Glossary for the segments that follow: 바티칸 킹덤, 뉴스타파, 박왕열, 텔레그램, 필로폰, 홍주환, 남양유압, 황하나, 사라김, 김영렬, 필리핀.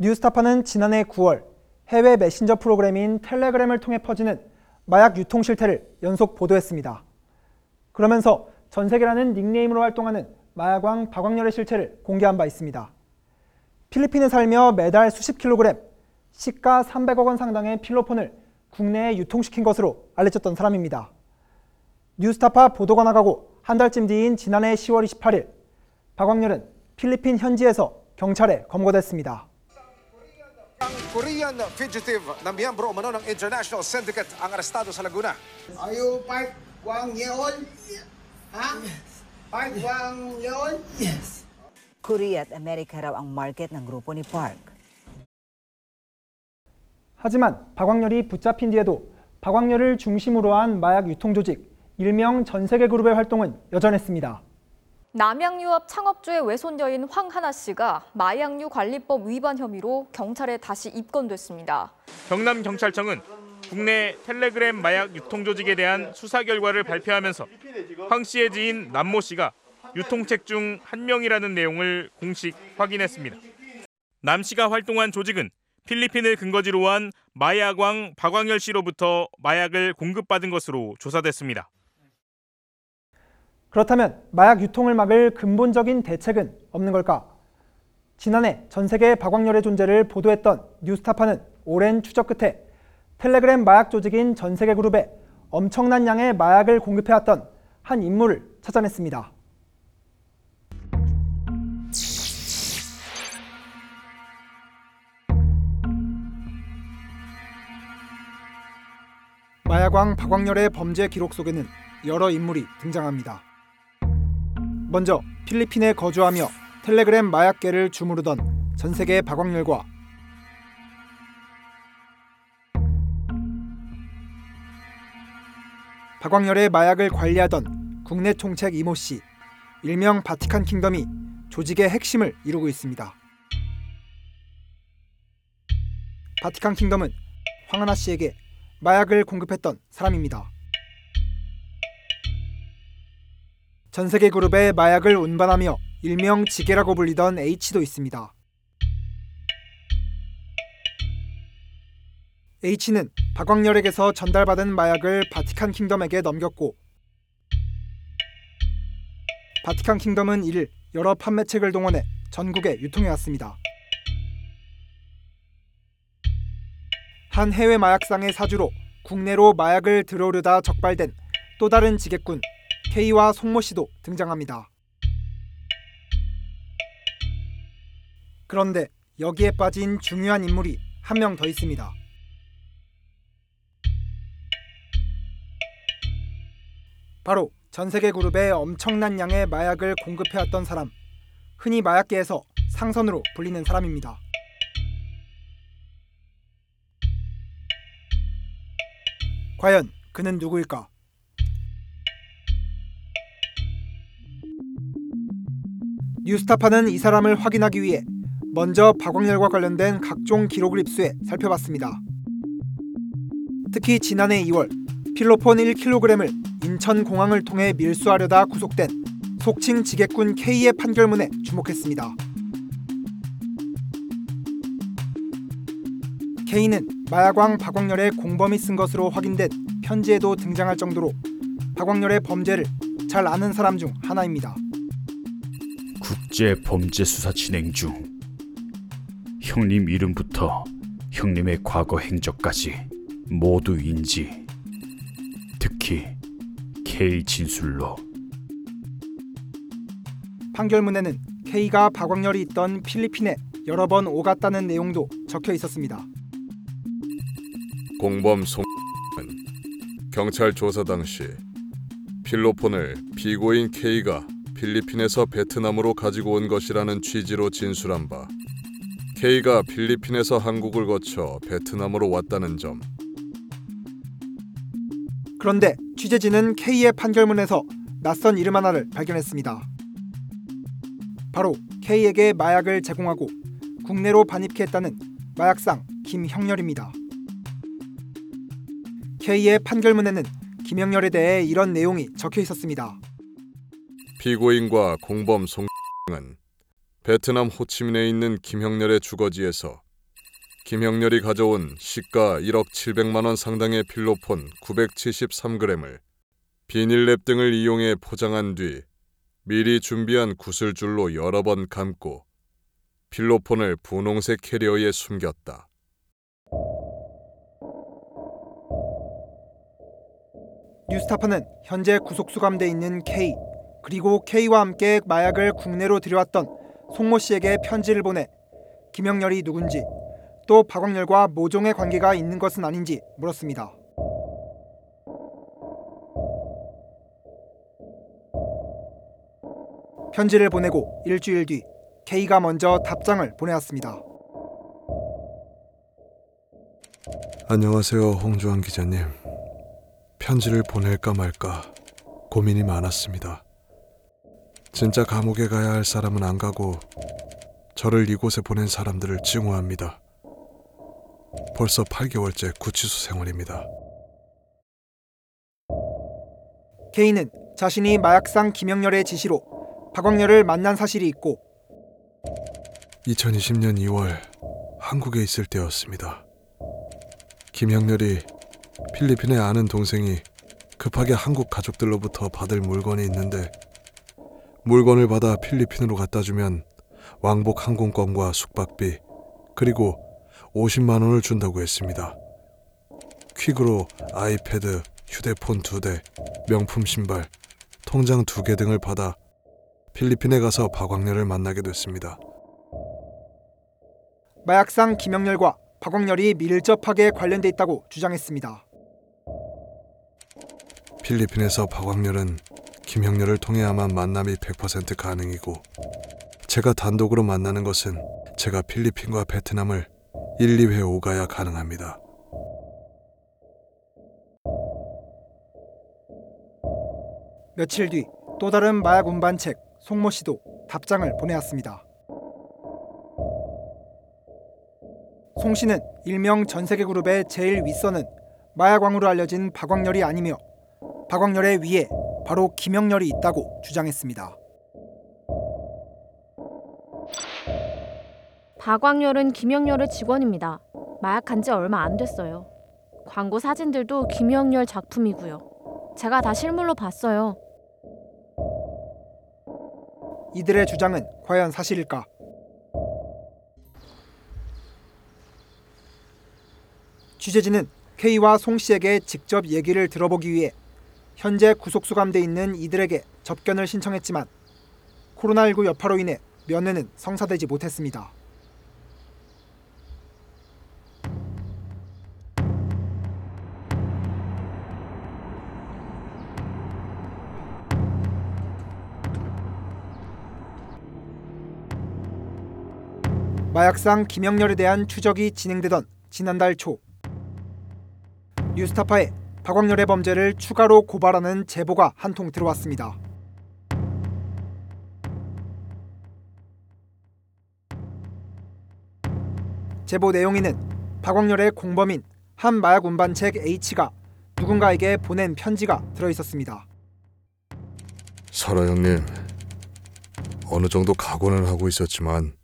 뉴스타파는 지난해 9월 해외 메신저 프로그램인 텔레그램을 통해 퍼지는 마약 유통 실태를 연속 보도했습니다. 그러면서 전세계라는 닉네임으로 활동하는 마약왕 박왕열의 실체를 공개한 바 있습니다. 필리핀에 살며 매달 수십 킬로그램, 시가 300억 원 상당의 필로폰을 국내에 유통시킨 것으로 알려졌던 사람입니다. 뉴스타파 보도가 나가고 한 달쯤 뒤인 지난해 10월 28일, 박왕열은 필리핀 현지에서 경찰에 검거됐습니다. Ang Korean fugitive na miyembro umano ng international syndicate ang arestado sa Laguna. Are you Park Wang-yeol? Ha? Park Wang-yeol? Yes. Korea at Amerika raw ang market ng grupo ni Park. 하지만 박왕열이 붙잡힌 뒤에도 박왕열을 중심으로 한 마약 유통 조직, 일명 전세계 그룹의 활동은 여전했습니다. 남양유압 창업주의 외손녀인 황하나 씨가 마약류 관리법 위반 혐의로 경찰에 다시 입건됐습니다. 경남경찰청은 국내 텔레그램 마약 유통 조직에 대한 수사 결과를 발표하면서 황 씨의 지인 남모 씨가 유통책 중 한 명이라는 내용을 공식 확인했습니다. 남 씨가 활동한 조직은 필리핀을 근거지로 한 마약왕 박왕열 씨로부터 마약을 공급받은 것으로 조사됐습니다. 그렇다면 마약 유통을 막을 근본적인 대책은 없는 걸까? 지난해 전 세계 박왕열의 존재를 보도했던 뉴스타파는 오랜 추적 끝에 텔레그램 마약 조직인 전 세계 그룹에 엄청난 양의 마약을 공급해왔던 한 인물을 찾아냈습니다. 마약왕 박왕열의 범죄 기록 속에는 여러 인물이 등장합니다. 먼저 필리핀에 거주하며 텔레그램 마약계를 주무르던 전세계 박왕열과 박왕열의 마약을 관리하던 국내 총책 이모 씨, 일명 바티칸 킹덤이 조직의 핵심을 이루고 있습니다. 바티칸 킹덤은 황하나 씨에게 마약을 공급했던 사람입니다. 전세계 그룹에 마약을 운반하며 일명 지게라고 불리던 H도 있습니다. H는 박왕열에게서 전달받은 마약을 바티칸 킹덤에게 넘겼고, 바티칸 킹덤은 이를 여러 판매책을 동원해 전국에 유통해왔습니다. 한 해외 마약상의 사주로 국내로 마약을 들어오려다 적발된 또 다른 지게꾼 K와 송모 씨도 등장합니다. 그런데 여기에 빠진 중요한 인물이 한 명 더 있습니다. 바로 전세계 그룹에 엄청난 양의 마약을 공급해왔던 사람, 흔히 마약계에서 상선으로 불리는 사람입니다. 과연 그는 누구일까? 뉴스타파는 이 사람을 확인하기 위해 먼저 박왕열과 관련된 각종 기록을 입수해 살펴봤습니다. 특히 지난해 2월 필로폰 1kg을 인천공항을 통해 밀수하려다 구속된 속칭 지게꾼 K의 판결문에 주목했습니다. K는 마약왕 박왕열의 공범이 쓴 것으로 확인된 편지에도 등장할 정도로 박왕열의 범죄를 잘 아는 사람 중 하나입니다. 국제 범죄 수사 진행 중. 형님 이름부터 형님의 과거 행적까지 모두 인지. 특히 K 진술로. 판결문에는 K가 박왕열이 있던 필리핀에 여러 번 오갔다는 내용도 적혀 있었습니다. 공범 송은 경찰 조사 당시 필로폰을 피고인 K가 필리핀에서 베트남으로 가지고 온 것이라는 취지로 진술한 바, K가 필리핀에서 한국을 거쳐 베트남으로 왔다는 점. 그런데 취재진은 K의 판결문에서 낯선 이름 하나를 발견했습니다. 바로 K에게 마약을 제공하고 국내로 반입케 했다는 마약상 김영렬입니다. K의 판결문에는 김영렬에 대해 이런 내용이 적혀 있었습니다. 피고인과 공범 송은 베트남 호치민에 있는 김영렬의 주거지에서 김영렬이 가져온 시가 1억 700만 원 상당의 필로폰 973g을 비닐랩 등을 이용해 포장한 뒤 미리 준비한 구슬줄로 여러 번 감고 필로폰을 분홍색 캐리어에 숨겼다. 뉴스타파는 현재 구속수감돼 있는 K, 그리고 K와 함께 마약을 국내로 들여왔던 송모 씨에게 편지를 보내 김영렬이 누군지, 또 박왕열과 모종의 관계가 있는 것은 아닌지 물었습니다. 편지를 보내고 일주일 뒤 K가 먼저 답장을 보내왔습니다. 안녕하세요, 홍주환 기자님. 편지를 보낼까 말까 고민이 많았습니다. 진짜 감옥에 가야 할 사람은 안 가고 저를 이곳에 보낸 사람들을 증오합니다. 벌써 8개월째 구치소 생활입니다. K는 자신이 마약상 김영렬의 지시로 박왕열을 만난 사실이 있고, 2020년 2월 한국에 있을 때였습니다. 김영렬이 필리핀에 아는 동생이 급하게 한국 가족들로부터 받을 물건이 있는데, 물건을 받아 필리핀으로 갖다 주면 왕복 항공권과 숙박비 그리고 50만 원을 준다고 했습니다. 퀵으로 아이패드, 휴대폰 2대, 명품 신발, 통장 2개 등을 받아 필리핀에 가서 박왕열을 만나게 됐습니다. 마약상 김영렬과 박왕열이 밀접하게 관련돼 있다고 주장했습니다. 필리핀에서 박왕열은 김영렬을 통해야만 만남이 100% 가능이고, 제가 단독으로 만나는 것은 제가 필리핀과 베트남을 1, 2회 오가야 가능합니다. 며칠 뒤 또 다른 마약 운반책 송모 씨도 답장을 보내왔습니다. 송 씨는 일명 전세계 그룹의 제일 윗선은 마약왕으로 알려진 박왕열이 아니며 박왕열의 위에 바로 김영렬이 있다고 주장했습니다. 박왕열은 김영렬의 직원입니다. 마약한 지 얼마 안 됐어요. 광고 사진들도 김영렬 작품이고요. 제가 다 실물로 봤어요. 이들의 주장은 과연 사실일까? 취재진은 K와 송 씨에게 직접 얘기를 들어보기 위해 현재 구속수감돼 있는 이들에게 접견을 신청했지만 코로나19 여파로 인해 면회는 성사되지 못했습니다. 마약상 김영렬에 대한 추적이 진행되던 지난달 초, 뉴스타파에 박왕열의 범죄를 추가로 고발하는 제보가 한 통 들어왔습니다. 제보 내용에는 박왕열의 공범인 한 마약 운반책 H가 누군가에게 보낸 편지가 들어있었습니다. 설아 형님, 어느 정도 각오는 하고 있었지만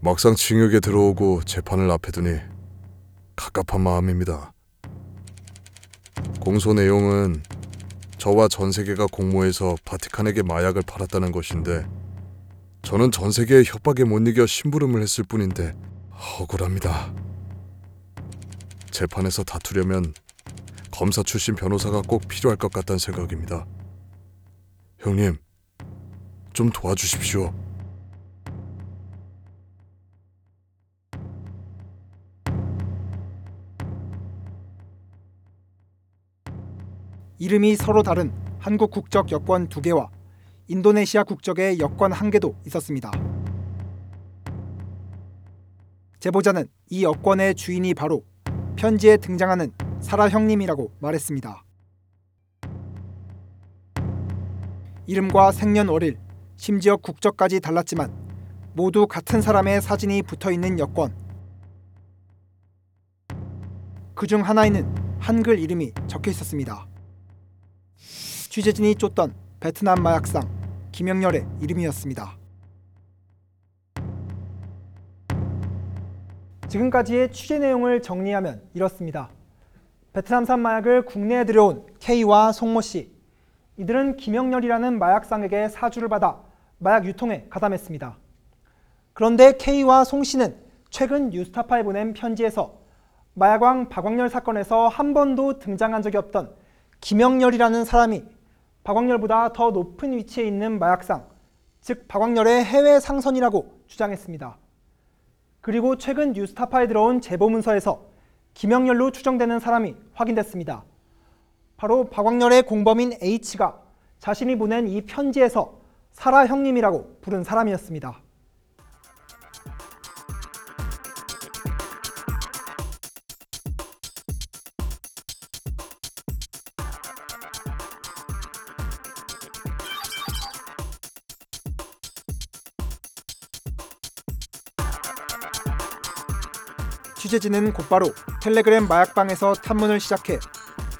막상 징역에 들어오고 재판을 앞에 두니 갑갑한 마음입니다. 공소 내용은 저와 전세계가 공모해서 바티칸에게 마약을 팔았다는 것인데, 저는 전세계의 협박에 못 이겨 심부름을 했을 뿐인데 억울합니다. 재판에서 다투려면 검사 출신 변호사가 꼭 필요할 것 같다는 생각입니다. 형님, 좀 도와주십시오. 이름이 서로 다른 한국 국적 여권 2개와 인도네시아 국적의 여권 1개도 있었습니다. 제보자는 이 여권의 주인이 바로 편지에 등장하는 사라 형님이라고 말했습니다. 이름과 생년월일, 심지어 국적까지 달랐지만 모두 같은 사람의 사진이 붙어있는 여권. 그중 하나에는 한글 이름이 적혀 있었습니다. 취재진이 쫓던 베트남 마약상 김영렬의 이름이었습니다. 지금까지의 취재 내용을 정리하면 이렇습니다. 베트남산 마약을 국내에 들여온 K와 송모 씨. 이들은 김영렬이라는 마약상에게 사주를 받아 마약 유통에 가담했습니다. 그런데 K와 송 씨는 최근 뉴스타파에 보낸 편지에서 마약왕 박왕열 사건에서 한 번도 등장한 적이 없던 김영렬이라는 사람이 박왕열보다 더 높은 위치에 있는 마약상, 즉 박왕열의 해외 상선이라고 주장했습니다. 그리고 최근 뉴스타파에 들어온 제보 문서에서 김영렬로 추정되는 사람이 확인됐습니다. 바로 박왕열의 공범인 H가 자신이 보낸 이 편지에서 사라 형님이라고 부른 사람이었습니다. 취재진은 곧바로 텔레그램 마약방에서 탐문을 시작해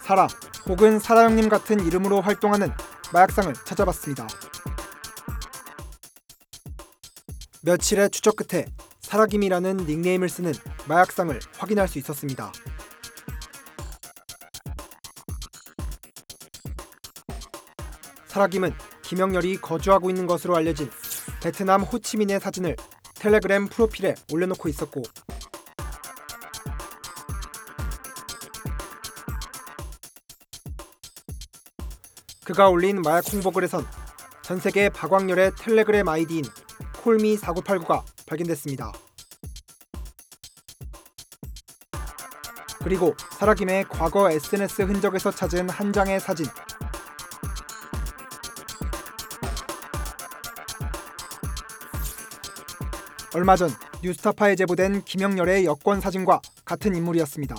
사라 혹은 사라 형님 같은 이름으로 활동하는 마약상을 찾아봤습니다. 며칠의 추적 끝에 사라김이라는 닉네임을 쓰는 마약상을 확인할 수 있었습니다. 사라김은 김영렬이 거주하고 있는 것으로 알려진 베트남 호치민의 사진을 텔레그램 프로필에 올려놓고 있었고, 그가 올린 마약 홍보 글에선 전 세계 박왕열의 텔레그램 아이디인 콜미4989가 발견됐습니다. 그리고 사라김의 과거 SNS 흔적에서 찾은 한 장의 사진. 얼마 전 뉴스타파에 제보된 김영렬의 여권 사진과 같은 인물이었습니다.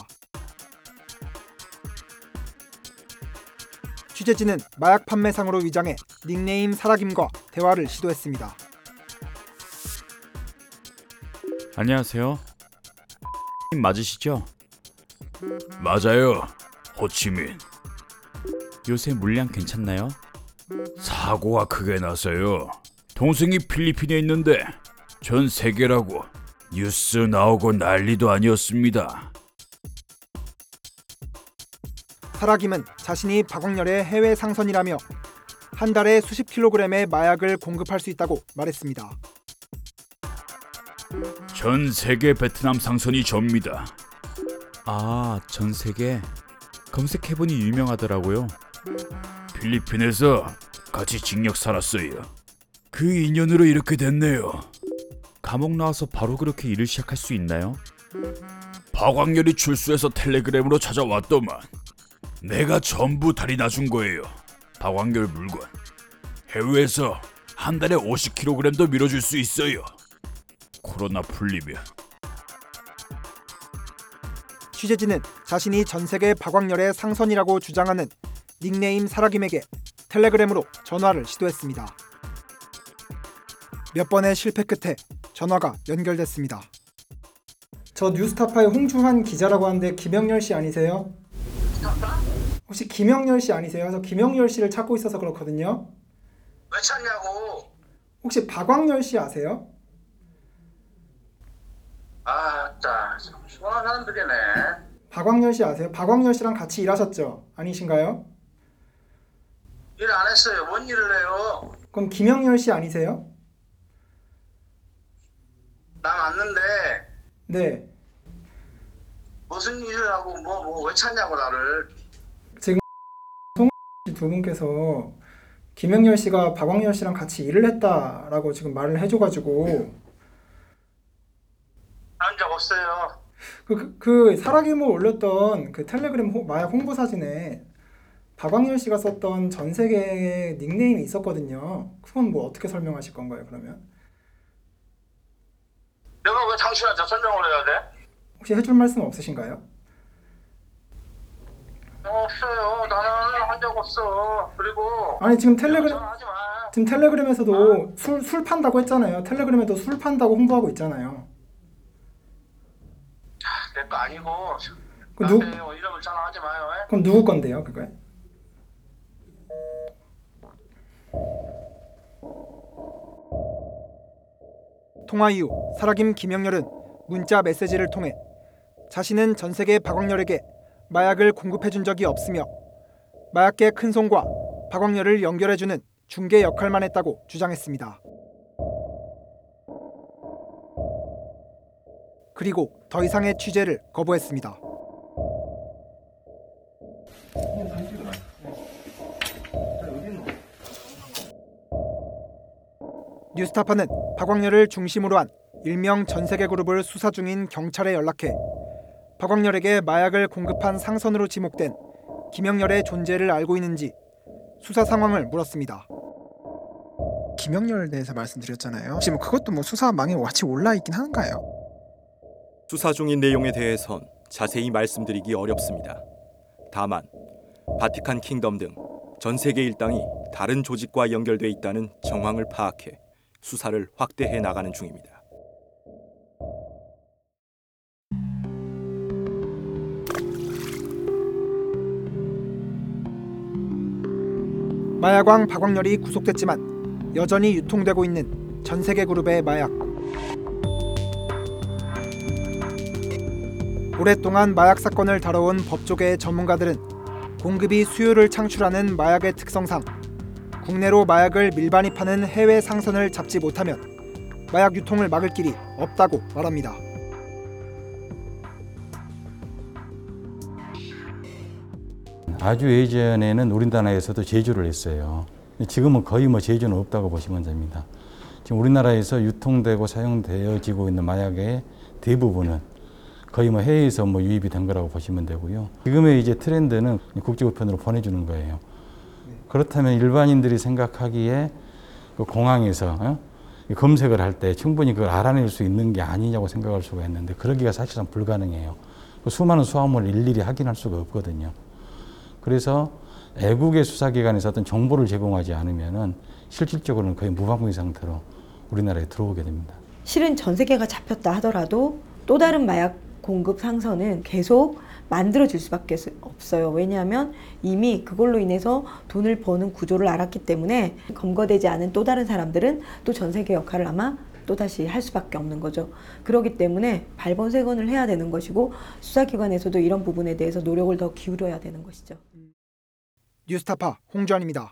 취재진은 마약 판매상으로 위장해 닉네임 사라김과 대화를 시도했습니다. 안녕하세요. 맞으시죠? 맞아요. 호치민. 요새 물량 괜찮나요? 사고가 크게 났어요. 동생이 필리핀에 있는데 전 세계라고 뉴스 나오고 난리도 아니었습니다. 사라김은 자신이 박왕열의 해외 상선이라며 한 달에 수십 킬로그램의 마약을 공급할 수 있다고 말했습니다. 전 세계 베트남 상선이 접니다. 아, 전 세계? 검색해보니 유명하더라고요. 필리핀에서 같이 징역 살았어요. 그 인연으로 이렇게 됐네요. 감옥 나와서 바로 그렇게 일을 시작할 수 있나요? 박왕열이 출소해서 텔레그램으로 찾아왔더만 내가 전부 달이나 준 거예요. 박왕열 물건 해외에서 한 달에 50kg도 밀어줄 수 있어요. 코로나 풀리면. 취재진은 자신이 전 세계 박왕열의 상선이라고 주장하는 닉네임 사라김에게 텔레그램으로 전화를 시도했습니다. 몇 번의 실패 끝에 전화가 연결됐습니다. 저 뉴스타파의 홍주환 기자라고 하는데 김영렬 씨 아니세요? 혹시 김영렬 씨 아니세요? 그래서 김영렬 씨를 찾고 있어서 그렇거든요. 왜 찾냐고? 혹시 박왕열 씨 아세요? 아따, 시원한 사람들이네. 박왕열 씨 아세요? 박왕열 씨랑 같이 일하셨죠? 아니신가요? 일 안 했어요. 뭔 일을 해요? 그럼 김영렬 씨 아니세요? 나 맞는데. 네. 무슨 일을 하고 왜 찾냐고 나를. 지금 송 두 분께서 김영렬 씨가 박왕열 씨랑 같이 일을 했다라고 지금 말을 해줘가지고. 한 적 없어요. 그 사라김을 올렸던 그 텔레그램 마약 홍보 사진에 박왕열 씨가 썼던 전 세계의 닉네임이 있었거든요. 그건 뭐 어떻게 설명하실 건가요, 그러면? 내가 왜 당신한테 설명을 해야 돼? 혹시 해줄 말씀 없으신가요? 없어요. 나는 한 적 없어. 그리고 아니 지금 텔레그램에서도 술 판다고 했잖아요. 텔레그램에도 술 판다고 홍보하고 있잖아요. 내 거 아니고 나한테 이름을 자랑하지 마요. 그럼 누구 건데요, 그거에? 통화 이후 사라김 김영렬은 문자 메시지를 통해 자신은 전세계 박왕열에게 마약을 공급해준 적이 없으며 마약계 큰손과 박왕열을 연결해주는 중개 역할만 했다고 주장했습니다. 그리고 더 이상의 취재를 거부했습니다. 뉴스타파는 박왕열을 중심으로 한 일명 전세계 그룹을 수사 중인 경찰에 연락해 박왕열에게 마약을 공급한 상선으로 지목된 김영렬의 존재를 알고 있는지 수사 상황을 물었습니다. 김영렬에 대해서 말씀드렸잖아요. 혹시 그것도 수사망에 같이 올라있긴 한가요? 수사 중인 내용에 대해선 자세히 말씀드리기 어렵습니다. 다만 바티칸 킹덤 등 전 세계 일당이 다른 조직과 연결돼 있다는 정황을 파악해 수사를 확대해 나가는 중입니다. 마약왕 박왕열이 구속됐지만 여전히 유통되고 있는 전 세계 그룹의 마약. 오랫동안 마약 사건을 다뤄온 법조계의 전문가들은 공급이 수요를 창출하는 마약의 특성상 국내로 마약을 밀반입 파는 해외 상선을 잡지 못하면 마약 유통을 막을 길이 없다고 말합니다. 아주 예전에는 우리나라에서도 제조를 했어요. 지금은 거의 제조는 없다고 보시면 됩니다. 지금 우리나라에서 유통되고 사용되어지고 있는 마약의 대부분은 거의 해외에서 유입이 된 거라고 보시면 되고요. 지금의 트렌드는 국제우편으로 보내주는 거예요. 그렇다면 일반인들이 생각하기에 공항에서 검색을 할 때 충분히 그걸 알아낼 수 있는 게 아니냐고 생각할 수가 있는데 그러기가 사실상 불가능해요. 수많은 수화물을 일일이 확인할 수가 없거든요. 그래서 애국의 수사기관에서 어떤 정보를 제공하지 않으면은 실질적으로는 거의 무방비 상태로 우리나라에 들어오게 됩니다. 실은 전 세계가 잡혔다 하더라도 또 다른 마약 공급 상선은 계속 만들어질 수밖에 없어요. 왜냐하면 이미 그걸로 인해서 돈을 버는 구조를 알았기 때문에 검거되지 않은 또 다른 사람들은 또 전 세계 역할을 아마 또다시 할 수밖에 없는 거죠. 그렇기 때문에 발본색원을 해야 되는 것이고 수사기관에서도 이런 부분에 대해서 노력을 더 기울여야 되는 것이죠. 뉴스타파 홍주환입니다.